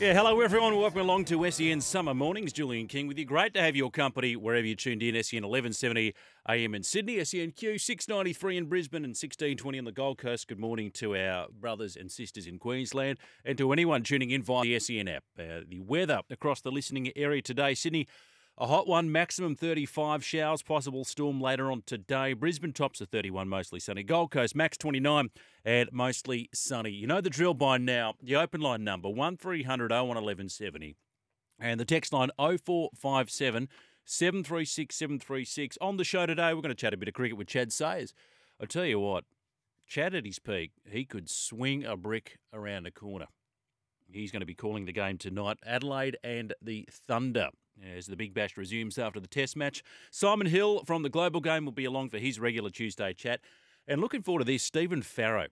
Yeah, hello everyone. Welcome along to SEN Summer Mornings. Julian King with you. Great to have your company wherever you tuned in. SEN 1170am in Sydney, SENQ 693 in Brisbane, and 1620 on the Gold Coast. Good morning to our brothers and sisters in Queensland and to anyone tuning in via the SEN app. The weather across the listening area today. Sydney, a hot one, maximum 35 showers, possible storm later on today. Brisbane tops are 31, mostly sunny. Gold Coast, max 29. And mostly sunny. You know the drill by now. The open line number, 1300 01 1170. And the text line, 0457 736 736. On the show today, we're going to chat a bit of cricket with Chad Sayers. I tell you what, Chad at his peak, he could swing a brick around a corner. He's going to be calling the game tonight. Adelaide and the Thunder, as the Big Bash resumes after the Test match. Simon Hill from the Global Game will be along for his regular Tuesday chat. And looking forward to this, Stephen Farrow.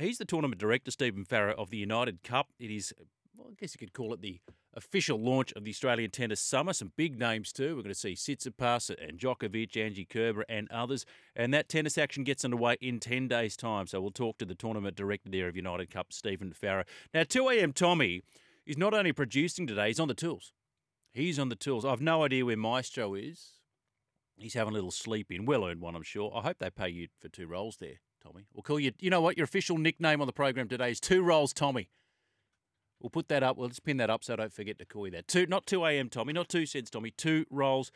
He's the tournament director, Stephen Farrow, of the United Cup. It is, well, I guess you could call it the official launch of the Australian Tennis Summer. Some big names too. We're going to see Sitsipasa and Djokovic, Angie Kerber and others. And that tennis action gets underway in 10 days' time. So we'll talk to the tournament director there of United Cup, Stephen Farrow. Now, 2am Tommy is not only producing today, he's on the tools. He's on the tools. I've no idea where Maestro is. He's having a little sleep in. Well-earned one, I'm sure. I hope they pay you for two rolls there, Tommy. We'll call you... You know what? Your official nickname on the program today is Two Rolls Tommy. We'll put that up. We'll just pin that up so I don't forget to call you that. Not 2am Tommy. Not 2 cents Tommy. Two Rolls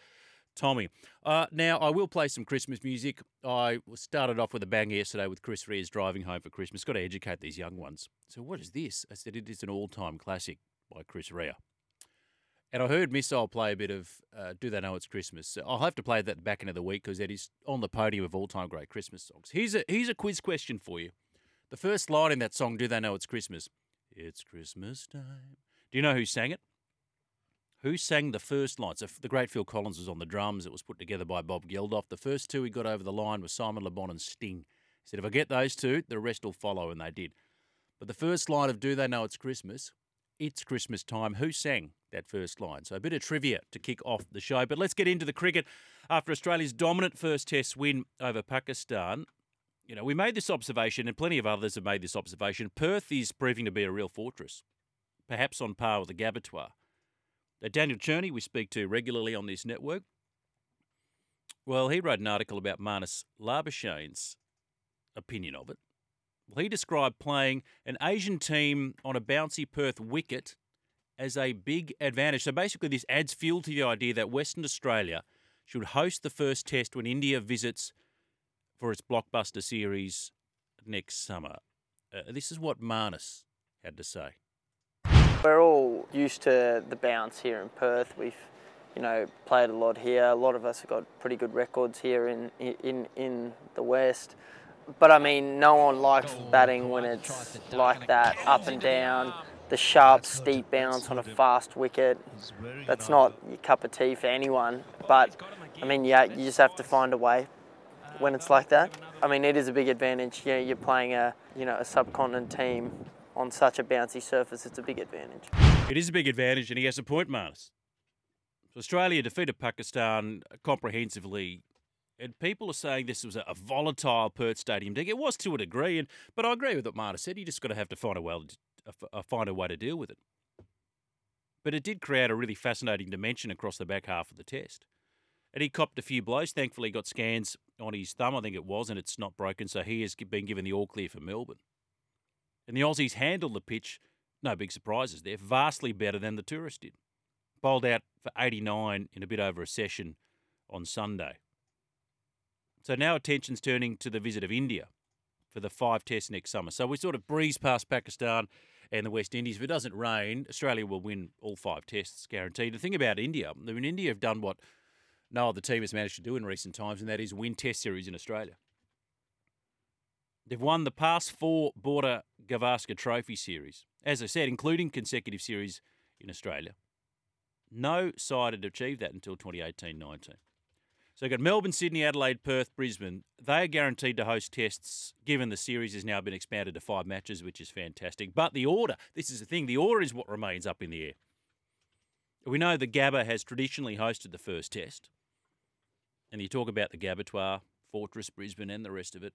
Tommy. Now, I will play some Christmas music. I started off with a bang yesterday with Chris Rea's Driving Home for Christmas. Got to educate these young ones. So what is this? I said it is an all-time classic by Chris Rea. And I heard Missile play a bit of Do They Know It's Christmas. So I'll have to play that back into the week because that is on the podium of all-time great Christmas songs. Here's a quiz question for you. The first line in that song, Do They Know It's Christmas? It's Christmas time. Do you know who sang it? Who sang the first line? So the great Phil Collins was on the drums. It was put together by Bob Geldof. The first two he got over the line were Simon Le Bon and Sting. He said, if I get those two, the rest will follow, and they did. But the first line of Do They Know It's Christmas? It's Christmas time. Who sang that first line? So a bit of trivia to kick off the show. But let's get into the cricket. After Australia's dominant first Test win over Pakistan, you know, we made this observation, and plenty of others have made this observation. Perth is proving to be a real fortress, perhaps on par with the Gabba. Daniel Cherney, we speak to regularly on this network. Well, he wrote an article about Marnus Labuschagne's opinion of it. Well, he described playing an Asian team on a bouncy Perth wicket as a big advantage. So basically this adds fuel to the idea that Western Australia should host the first Test when India visits for its blockbuster series next summer. This is what Marnus had to say. We're all used to the bounce here in Perth. We've, you know, played a lot here. A lot of us have got pretty good records here in the West. But, I mean, no one likes batting when it's like that, up and down, the sharp, steep bounce on a fast wicket. That's not your cup of tea for anyone. But, I mean, yeah, you just have to find a way when it's like that. I mean, it is a big advantage. Yeah, you're playing a subcontinent team on such a bouncy surface. It's a big advantage. It is a big advantage, and he has a point, Marnus. Australia defeated Pakistan comprehensively. And people are saying this was a volatile Perth Stadium dig. It was to a degree, but I agree with what Marta said. You just got to have to find a way to deal with it. But it did create a really fascinating dimension across the back half of the Test. And he copped a few blows. Thankfully, he got scans on his thumb, I think it was, and it's not broken. So he has been given the all clear for Melbourne. And the Aussies handled the pitch, no big surprises there, vastly better than the tourists did. Bowled out for 89 in a bit over a session on Sunday. So now attention's turning to the visit of India for the 5 Tests next summer. So we sort of breeze past Pakistan and the West Indies. If it doesn't rain, Australia will win all 5 Tests, guaranteed. The thing about India, I mean, India have done what no other team has managed to do in recent times, and that is win Test series in Australia. They've won the past four Border Gavaskar Trophy series, as I said, including consecutive series in Australia. No side had achieved that until 2018-19. So you've got Melbourne, Sydney, Adelaide, Perth, Brisbane. They are guaranteed to host tests, given the series has now been expanded to 5 matches, which is fantastic. But the order, this is the thing, the order is what remains up in the air. We know the Gabba has traditionally hosted the first test. And you talk about the Gabatoir, Fortress, Brisbane and the rest of it.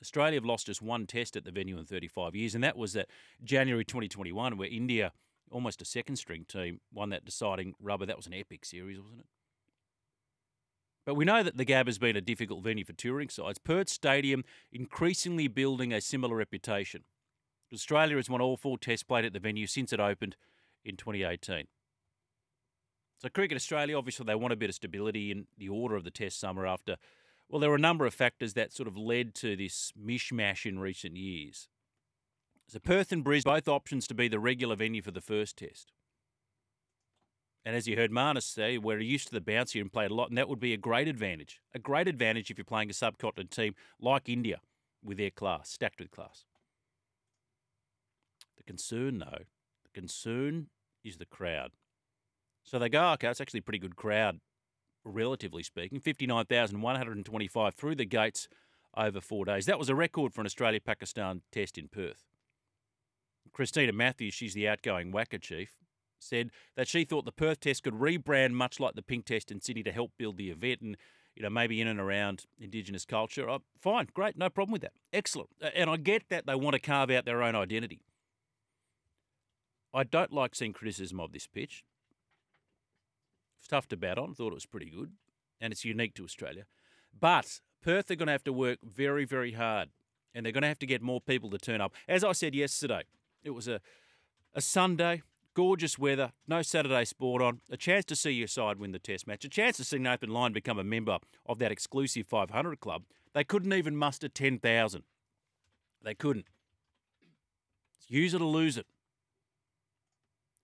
Australia have lost just one test at the venue in 35 years, and that was that January 2021 where India, almost a second-string team, won that deciding rubber. That was an epic series, wasn't it? But we know that the Gabba has been a difficult venue for touring sides. Perth Stadium increasingly building a similar reputation. Australia has won all 4 tests played at the venue since it opened in 2018. So Cricket Australia, obviously they want a bit of stability in the order of the test summer after... Well, there were a number of factors that sort of led to this mishmash in recent years. So Perth and Brisbane, both options to be the regular venue for the first test. And as you heard Marnus say, we're used to the bounce here and played a lot, and that would be a great advantage. A great advantage if you're playing a subcontinent team like India with their class, stacked with class. The concern, though, is the crowd. So they go, okay, it's actually a pretty good crowd, relatively speaking, 59,125 through the gates over 4 days. That was a record for an Australia-Pakistan test in Perth. Christina Matthews, she's the outgoing WACA chief, said that she thought the Perth test could rebrand much like the Pink test in Sydney to help build the event and, you know, maybe in and around Indigenous culture. Oh, fine, great, no problem with that. Excellent. And I get that they want to carve out their own identity. I don't like seeing criticism of this pitch. It's tough to bat on. Thought it was pretty good. And it's unique to Australia. But Perth are going to have to work very, very hard. And they're going to have to get more people to turn up. As I said yesterday, it was a Sunday, gorgeous weather, no Saturday sport on, a chance to see your side win the test match, a chance to see Nathan Lyon become a member of that exclusive 500 club. They couldn't even muster 10,000. They couldn't. It's use it or lose it.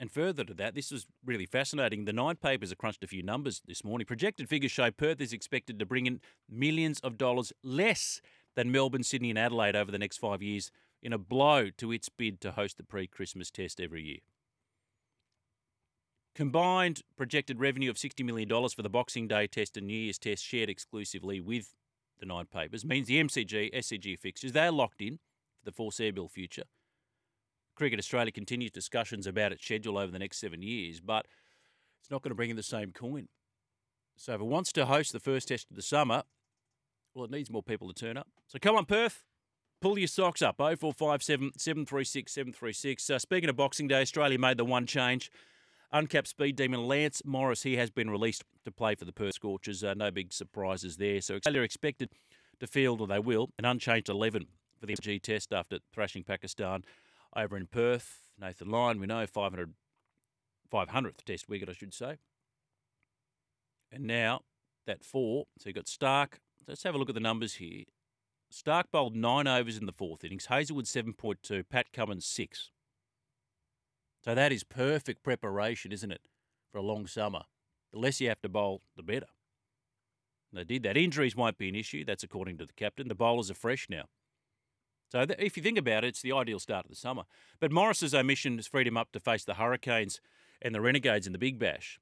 And further to that, this is really fascinating. The Nine papers have crunched a few numbers this morning. Projected figures show Perth is expected to bring in millions of dollars less than Melbourne, Sydney and Adelaide over the next 5 years in a blow to its bid to host the pre-Christmas test every year. Combined projected revenue of $60 million for the Boxing Day test and New Year's test shared exclusively with the Nine papers means the MCG, SCG fixtures, they're locked in for the foreseeable future. Cricket Australia continues discussions about its schedule over the next 7 years, but it's not going to bring in the same coin. So if it wants to host the first test of the summer, well, it needs more people to turn up. So come on, Perth, pull your socks up. 0457 736 736. Speaking of Boxing Day, Australia made the one change. Uncapped speed demon Lance Morris, he has been released to play for the Perth Scorchers. No big surprises there. So Australia expected to field, or they will, an unchanged 11 for the G test after thrashing Pakistan over in Perth. Nathan Lyon, we know, 500th test wicket, I should say. And now, that 4. So you've got Stark. Let's have a look at the numbers here. Stark bowled 9 overs in the 4th innings. Hazelwood, 7.2. Pat Cummins, 6. So that is perfect preparation, isn't it, for a long summer. The less you have to bowl, the better. And they did that. Injuries won't be an issue. That's according to the captain. The bowlers are fresh now. So if you think about it, it's the ideal start of the summer. But Morris's omission has freed him up to face the Hurricanes and the Renegades in the Big Bash.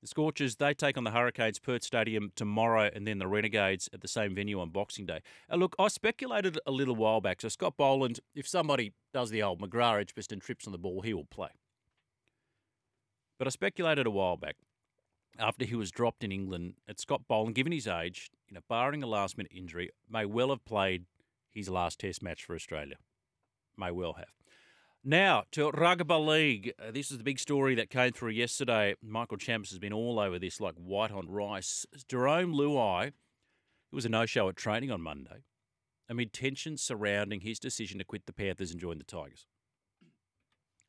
The Scorchers, they take on the Hurricanes, Perth Stadium tomorrow, and then the Renegades at the same venue on Boxing Day. Look, I speculated a little while back. So Scott Boland, if somebody does the old McGrath edge best and trips on the ball, he will play. But I speculated a while back, after he was dropped in England, that Scott Boland, given his age, you know, barring a last-minute injury, may well have played his last test match for Australia. May well have. Now, to Rugby League. This is the big story that came through yesterday. Michael Chambers has been all over this like white on rice. Jarome Luai, who was a no-show at training on Monday, amid tensions surrounding his decision to quit the Panthers and join the Tigers.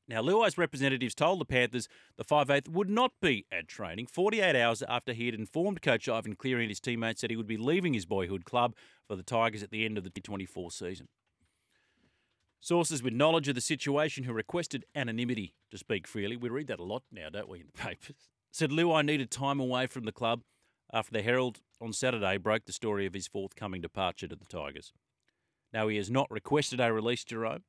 Now, Luai's representatives told the Panthers the 5/8 would not be at training 48 hours after he had informed coach Ivan Cleary and his teammates that he would be leaving his boyhood club for the Tigers at the end of the 2024 season. Sources with knowledge of the situation who requested anonymity to speak freely, we read that a lot now, don't we, in the papers, said Luai needed time away from the club after the Herald on Saturday broke the story of his forthcoming departure to the Tigers. Now, he has not requested a release, Jarome.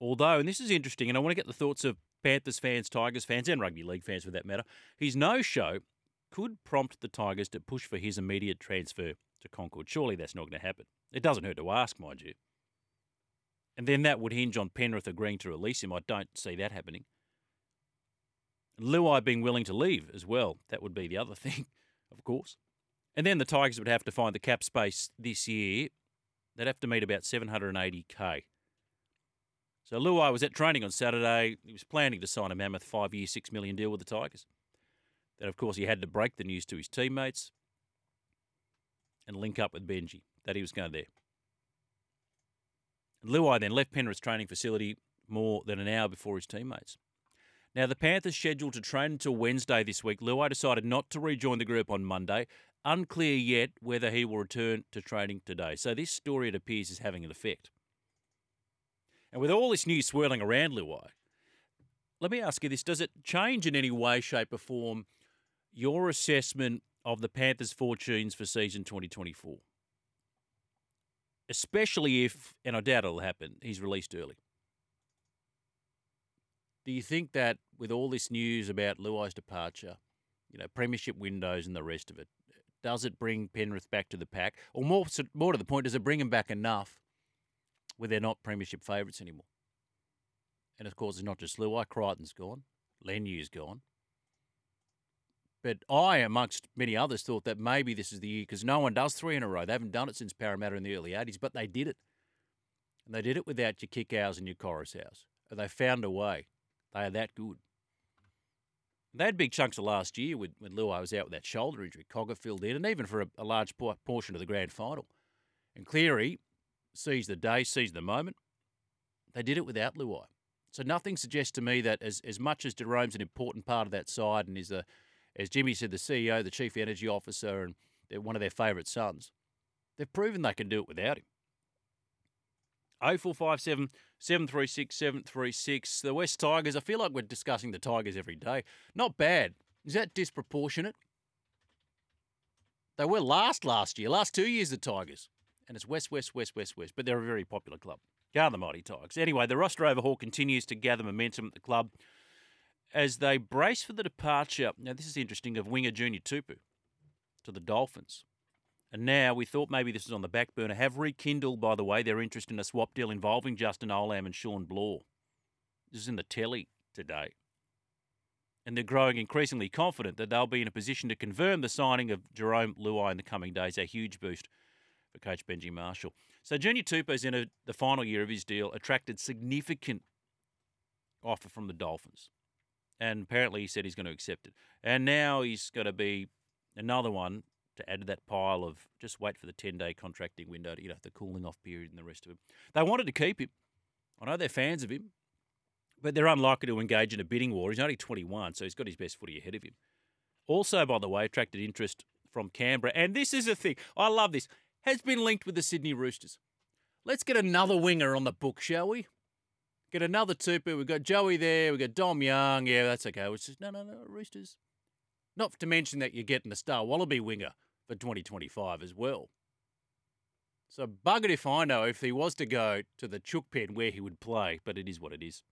Although, and this is interesting, and I want to get the thoughts of Panthers fans, Tigers fans, and rugby league fans for that matter, his no-show could prompt the Tigers to push for his immediate transfer to Concord. Surely that's not going to happen. It doesn't hurt to ask, mind you. And then that would hinge on Penrith agreeing to release him. I don't see that happening. Luai being willing to leave as well. That would be the other thing, of course. And then the Tigers would have to find the cap space this year. They'd have to meet about $780K. So Luai was at training on Saturday. He was planning to sign a mammoth 5-year, $6 million deal with the Tigers. Then, of course, he had to break the news to his teammates and link up with Benji that he was going there. Luai then left Penrith's training facility more than an hour before his teammates. Now, the Panthers scheduled to train until Wednesday this week. Luai decided not to rejoin the group on Monday. Unclear yet whether he will return to training today. So this story, it appears, is having an effect. And with all this news swirling around Luai, let me ask you this. Does it change in any way, shape or form your assessment of the Panthers' fortunes for season 2024? Especially if, and I doubt it'll happen, he's released early. Do you think that with all this news about Luai's departure, you know, premiership windows and the rest of it, does it bring Penrith back to the pack? Or more to the point, does it bring them back enough where they're not premiership favourites anymore? And of course, it's not just Luai. Crichton's gone. Lenu's gone. But I, amongst many others, thought that maybe this is the year, because no one does three in a row. They haven't done it since Parramatta in the early 80s, but they did it. And they did it without your Kickows and your Coruscows. And they found a way. They are that good. They had big chunks of last year when Luai was out with that shoulder injury. Cogger filled in, and even for a large portion of the grand final. And Cleary seized the day, seized the moment. They did it without Luai. So nothing suggests to me that as much as Jerome's an important part of that side and is the, as Jimmy said, the CEO, the chief energy officer, and they're one of their favourite sons, they've proven they can do it without him. 0457 736 736. The West Tigers. I feel like we're discussing the Tigers every day. Not bad. Is that disproportionate? They were last year. Last 2 years, the Tigers. And it's West. But they're a very popular club. They are the mighty Tigers. Anyway, the roster overhaul continues to gather momentum at the club as they brace for the departure, now this is interesting, of winger Junior Tupou to the Dolphins. And now, we thought maybe this was on the back burner, have rekindled, by the way, their interest in a swap deal involving Justin Olam and Sean Blaw. This is in the telly today. And they're growing increasingly confident that they'll be in a position to confirm the signing of Jarome Luai in the coming days, a huge boost for coach Benji Marshall. So Junior Tupou's in the final year of his deal, attracted significant offer from the Dolphins. And apparently he said he's going to accept it. And now he's going to be another one to add to that pile of just wait for the 10-day contracting window, to, you know, the cooling-off period and the rest of it. They wanted to keep him. I know they're fans of him, but they're unlikely to engage in a bidding war. He's only 21, so he's got his best footy ahead of him. Also, by the way, attracted interest from Canberra. And this is the thing. I love this. Has been linked with the Sydney Roosters. Let's get another winger on the book, shall we? Get another Tupou. We've got Joey there. We've got Dom Young. Yeah, that's okay. Which is, no, Roosters. Not to mention that you're getting a Star Wallaby winger for 2025 as well. So buggered if I know if he was to go to the chook pen where he would play, but it is what it is.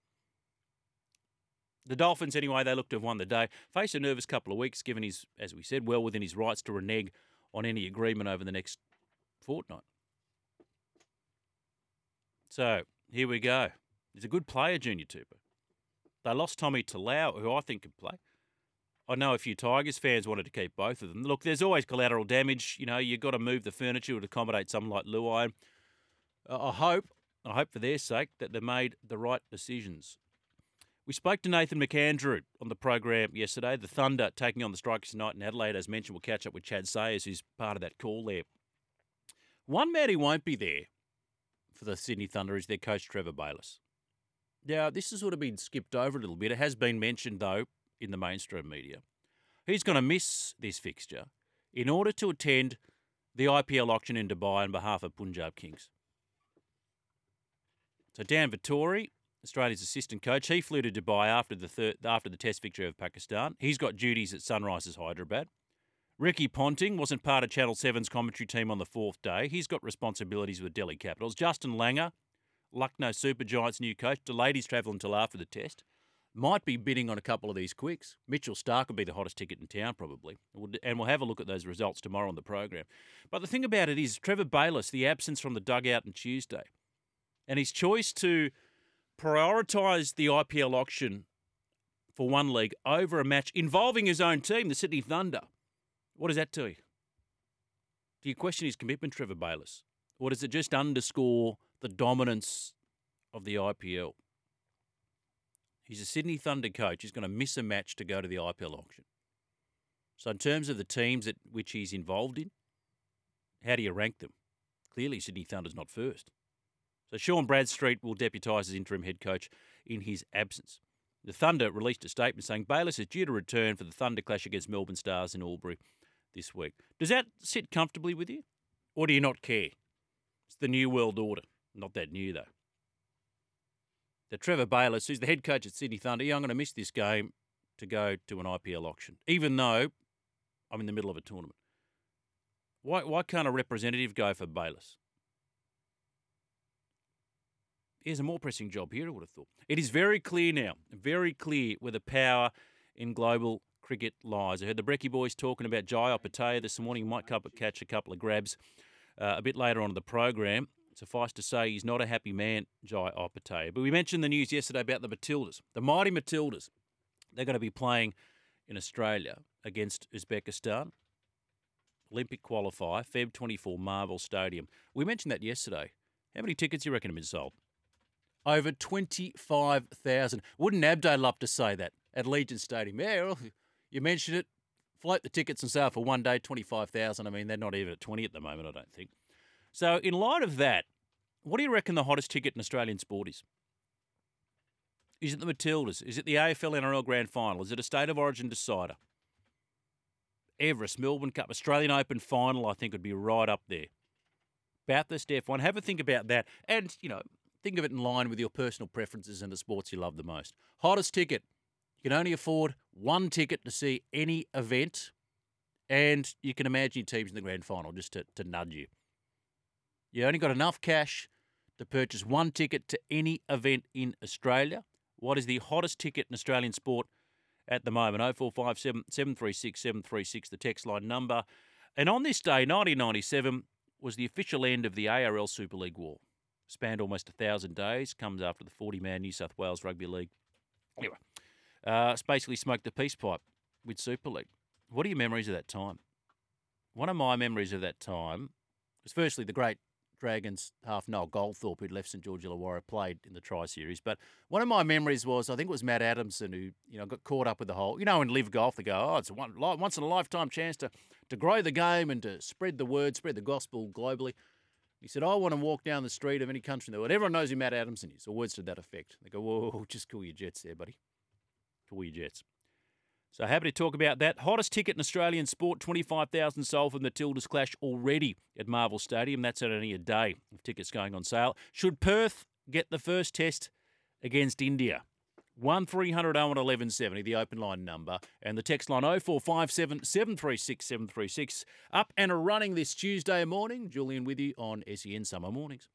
The Dolphins, anyway, they look to have won the day. Face a nervous couple of weeks, given he's, as we said, well within his rights to renege on any agreement over the next fortnight. So, here we go. He's a good player, Junior Tupou. They lost Tommy to Lau, who I think could play. I know a few Tigers fans wanted to keep both of them. Look, there's always collateral damage. You know, you've got to move the furniture to accommodate someone like Luai. I hope for their sake that they made the right decisions. We spoke to Nathan McAndrew on the program yesterday. The Thunder taking on the Strikers tonight in Adelaide. As mentioned, we'll catch up with Chad Sayers, who's part of that call there. One man who won't be there for the Sydney Thunder is their coach, Trevor Bayliss. Now, this has sort of been skipped over a little bit. It has been mentioned, though, in the mainstream media. He's going to miss this fixture in order to attend the IPL auction in Dubai on behalf of Punjab Kings. So Dan Vittori, Australia's assistant coach, he flew to Dubai after the test victory of Pakistan. He's got duties at Sunrisers Hyderabad. Ricky Ponting wasn't part of Channel 7's commentary team on the fourth day. He's got responsibilities with Delhi Capitals. Justin Langer, Lucknow Super Giants' new coach, delayed his travel until after the test. Might be bidding on a couple of these quicks. Mitchell Stark would be the hottest ticket in town, probably. And we'll have a look at those results tomorrow on the program. But the thing about it is Trevor Bayliss, the absence from the dugout on Tuesday, and his choice to prioritise the IPL auction for one league over a match involving his own team, the Sydney Thunder. What does that do? Do you question his commitment, Trevor Bayliss? Or does it just underscore the dominance of the IPL? He's a Sydney Thunder coach. He's going to miss a match to go to the IPL auction. So in terms of the teams at which he's involved in, how do you rank them? Clearly, Sydney Thunder's not first. So Sean Bradstreet will deputise as interim head coach in his absence. The Thunder released a statement saying Bayliss is due to return for the Thunder clash against Melbourne Stars in Albury this week. Does that sit comfortably with you? Or do you not care? It's the new world order. Not that new, though. The Trevor Bayliss, who's the head coach at Sydney Thunder, I'm going to miss this game to go to an IPL auction, even though I'm in the middle of a tournament. Why can't a representative go for Bayliss? Here's a more pressing job here, I would have thought. It is very clear now, very clear where the power in global cricket lies. I heard the Brekkie boys talking about Jai Patea this morning. Might catch a couple of grabs a bit later on in the program. Suffice to say, he's not a happy man, Jai Patea. But we mentioned the news yesterday about the Matildas, the mighty Matildas. They're going to be playing in Australia against Uzbekistan. Olympic qualifier, Feb 24, Marvel Stadium. We mentioned that yesterday. How many tickets do you reckon have been sold? Over 25,000. Wouldn't Abdo love to say that at Allegiant Stadium? Yeah, well, you mentioned it. Float the tickets and sell for one day, 25,000. I mean, they're not even at 20 at the moment, I don't think. So in light of that, what do you reckon the hottest ticket in Australian sport is? Is it the Matildas? Is it the AFL NRL Grand Final? Is it a State of Origin decider? Everest, Melbourne Cup, Australian Open Final, I think would be right up there. Bathurst F1, have a think about that. And, you know, think of it in line with your personal preferences and the sports you love the most. Hottest ticket. You can only afford one ticket to see any event. And you can imagine your teams in the Grand Final just to nudge you. You only got enough cash to purchase one ticket to any event in Australia. What is the hottest ticket in Australian sport at the moment? 0457 736 736, the text line number. And on this day, 1997, was the official end of the ARL Super League War. Spanned almost 1,000 days, comes after the 40-man New South Wales Rugby League. Anyway, it's basically smoked the peace pipe with Super League. What are your memories of that time? One of my memories of that time was firstly the great Dragons half Noel Goldthorpe, who'd left St George Illawarra, played in the Tri-Series. But one of my memories was, I think it was Matt Adamson who, got caught up with the whole, in live golf, they go, it's a once-in-a-lifetime chance to grow the game and to spread the word, spread the gospel globally. He said, I want to walk down the street of any country in the world. Everyone knows who Matt Adamson is, or words to that effect. They go, whoa, just cool your jets there, buddy. Cool your jets. So happy to talk about that. Hottest ticket in Australian sport, 25,000 sold for the Matildas clash already at Marvel Stadium. That's at only a day of tickets going on sale. Should Perth get the first test against India? 1300 01 1170, the open line number, and the text line 0457 736 736. Up and running this Tuesday morning. Julian with you on SEN Summer Mornings.